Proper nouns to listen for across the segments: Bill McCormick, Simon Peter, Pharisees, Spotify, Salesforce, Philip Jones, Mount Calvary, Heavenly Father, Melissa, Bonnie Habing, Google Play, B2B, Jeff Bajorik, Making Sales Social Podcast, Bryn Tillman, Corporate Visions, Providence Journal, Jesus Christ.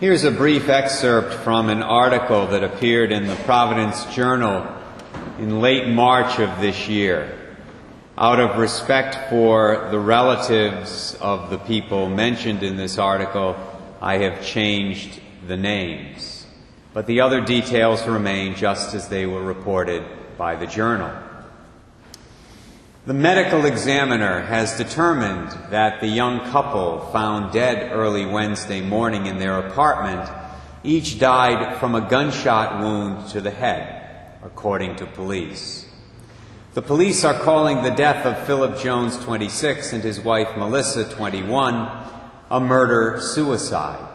Here's a brief excerpt from an article that appeared in the Providence Journal in late March of this year. Out of respect for the relatives of the people mentioned in this article, I have changed the names. But the other details remain just as they were reported by the journal. The medical examiner has determined that the young couple found dead early Wednesday morning in their apartment each died from a gunshot wound to the head, according to police. The police are calling the death of Philip Jones, 26, and his wife Melissa, 21, a murder-suicide,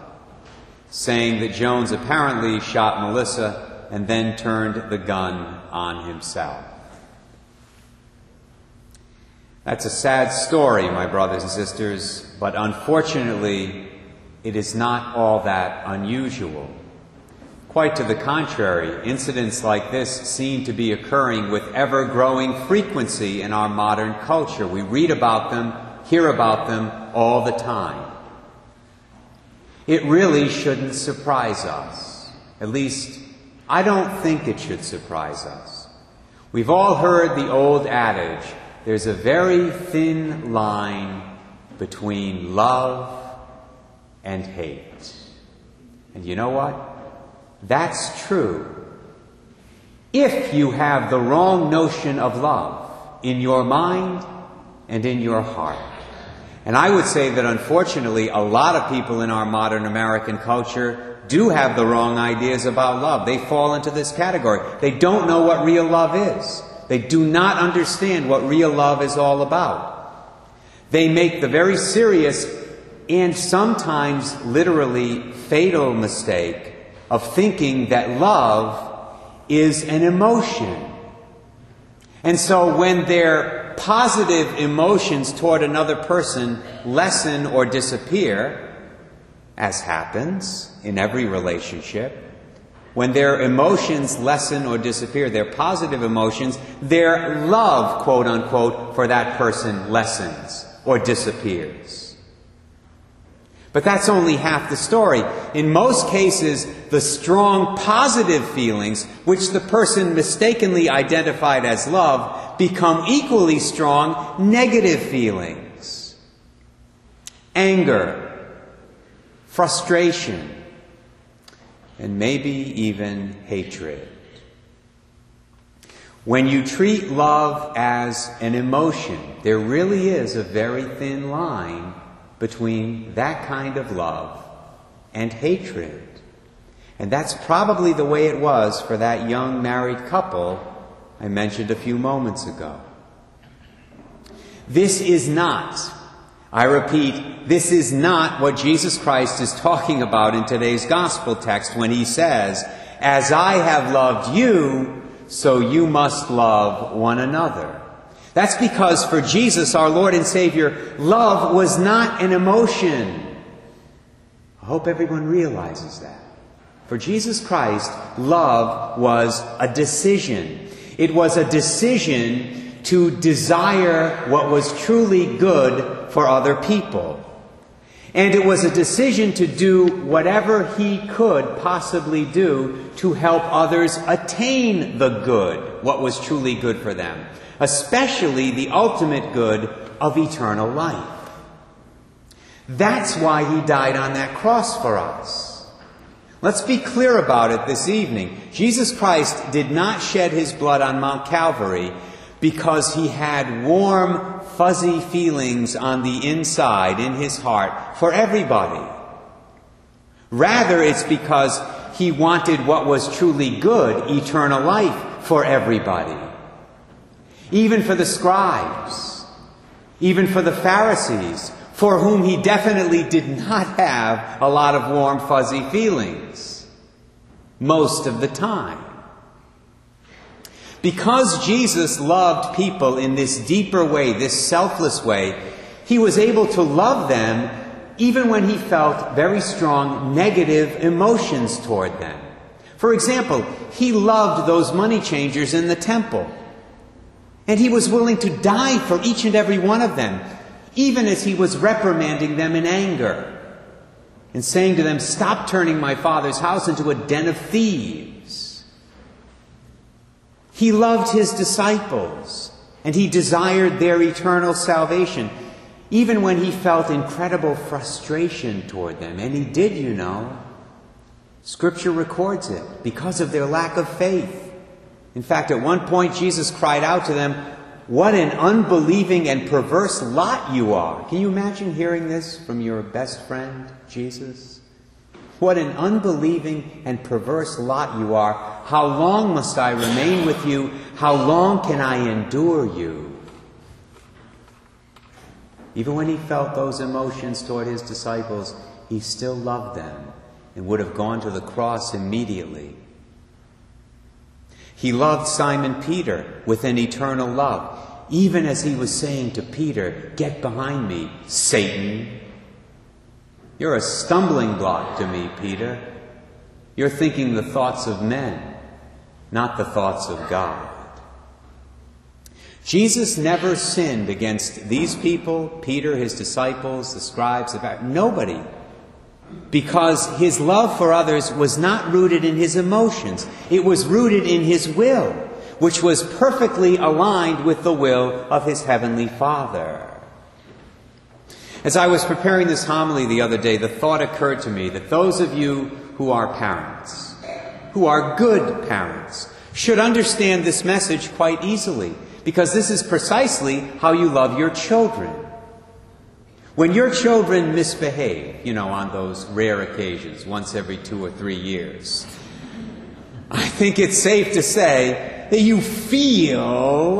saying that Jones apparently shot Melissa and then turned the gun on himself. That's a sad story, my brothers and sisters, but unfortunately, it is not all that unusual. Quite to the contrary, incidents like this seem to be occurring with ever-growing frequency in our modern culture. We read about them, hear about them all the time. It really shouldn't surprise us. At least, I don't think it should surprise us. We've all heard the old adage, there's a very thin line between love and hate. And you know what? That's true. If you have the wrong notion of love in your mind and in your heart. And I would say that unfortunately a lot of people in our modern American culture do have the wrong ideas about love. They fall into this category. They don't know what real love is. They do not understand what real love is all about. They make the very serious and sometimes literally fatal mistake of thinking that love is an emotion. And so when their positive emotions toward another person lessen or disappear, as happens in every relationship, when their emotions lessen or disappear, their positive emotions, their love, quote unquote, for that person lessens or disappears. But that's only half the story. In most cases, the strong positive feelings, which the person mistakenly identified as love, become equally strong negative feelings. Anger, frustration, and maybe even hatred. When you treat love as an emotion, there really is a very thin line between that kind of love and hatred. And that's probably the way it was for that young married couple I mentioned a few moments ago. This is not, I repeat, this is not what Jesus Christ is talking about in today's gospel text when he says, "As I have loved you, so you must love one another." That's because for Jesus, our Lord and Savior, love was not an emotion. I hope everyone realizes that. For Jesus Christ, love was a decision. It was a decision to desire what was truly good for other people. And it was a decision to do whatever he could possibly do to help others attain the good, what was truly good for them, especially the ultimate good of eternal life. That's why he died on that cross for us. Let's be clear about it this evening. Jesus Christ did not shed his blood on Mount Calvary because he had warm, fuzzy feelings on the inside, in his heart, for everybody. Rather, it's because he wanted what was truly good, eternal life, for everybody. Even for the scribes, even for the Pharisees, for whom he definitely did not have a lot of warm, fuzzy feelings, most of the time. Because Jesus loved people in this deeper way, this selfless way, he was able to love them even when he felt very strong negative emotions toward them. For example, he loved those money changers in the temple. And he was willing to die for each and every one of them, even as he was reprimanding them in anger. and saying to them, "Stop turning my Father's house into a den of thieves." He loved his disciples, and he desired their eternal salvation, even when he felt incredible frustration toward them. And he did, you know. Scripture records it, because of their lack of faith. In fact, at one point, Jesus cried out to them, "What an unbelieving and perverse lot you are." Can you imagine hearing this from your best friend, Jesus? "What an unbelieving and perverse lot you are. How long must I remain with you? How long can I endure you?" Even when he felt those emotions toward his disciples, he still loved them and would have gone to the cross immediately. He loved Simon Peter with an eternal love, even as he was saying to Peter, "Get behind me, Satan. You're a stumbling block to me, Peter. You're thinking the thoughts of men, not the thoughts of God." Jesus never sinned against these people, Peter, his disciples, the scribes, nobody, because his love for others was not rooted in his emotions. It was rooted in his will, which was perfectly aligned with the will of his Heavenly Father. As I was preparing this homily the other day, the thought occurred to me that those of you who are parents, who are good parents, should understand this message quite easily, because this is precisely how you love your children. When your children misbehave, you know, on those rare occasions, once every 2 or 3 years, I think it's safe to say that you feel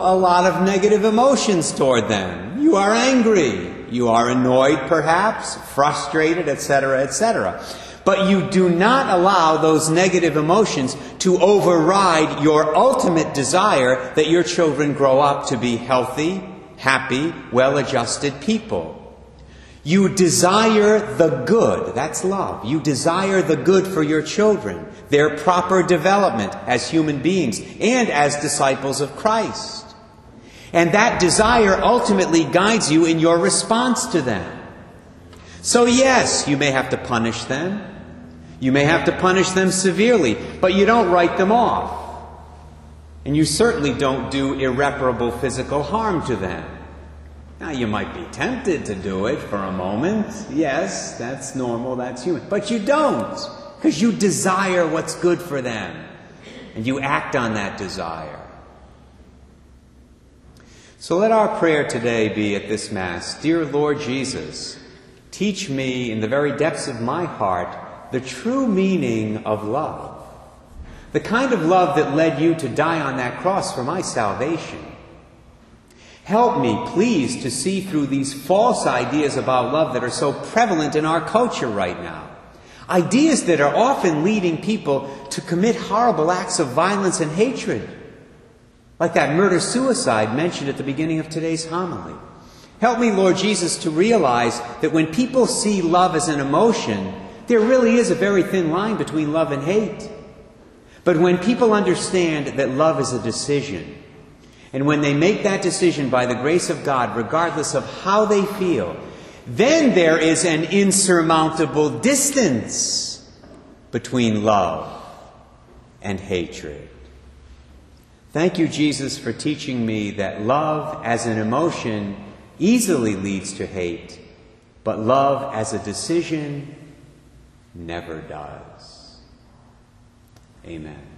a lot of negative emotions toward them. You are angry, you are annoyed perhaps, frustrated, etc., etc. But you do not allow those negative emotions to override your ultimate desire that your children grow up to be healthy, happy, well-adjusted people. You desire the good. That's love. You desire the good for your children, their proper development as human beings and as disciples of Christ. And that desire ultimately guides you in your response to them. So yes, you may have to punish them. You may have to punish them severely, but you don't write them off. And you certainly don't do irreparable physical harm to them. Now, you might be tempted to do it for a moment. Yes, that's normal, that's human. But you don't, because you desire what's good for them, and you act on that desire. So let our prayer today be at this Mass, "Dear Lord Jesus, teach me in the very depths of my heart the true meaning of love, the kind of love that led you to die on that cross for my salvation. Help me, please, to see through these false ideas about love that are so prevalent in our culture right now. Ideas that are often leading people to commit horrible acts of violence and hatred, like that murder-suicide mentioned at the beginning of today's homily. Help me, Lord Jesus, to realize that when people see love as an emotion, there really is a very thin line between love and hate. But when people understand that love is a decision, and when they make that decision by the grace of God, regardless of how they feel, then there is an insurmountable distance between love and hatred. Thank you, Jesus, for teaching me that love as an emotion easily leads to hate, but love as a decision never does." Amen.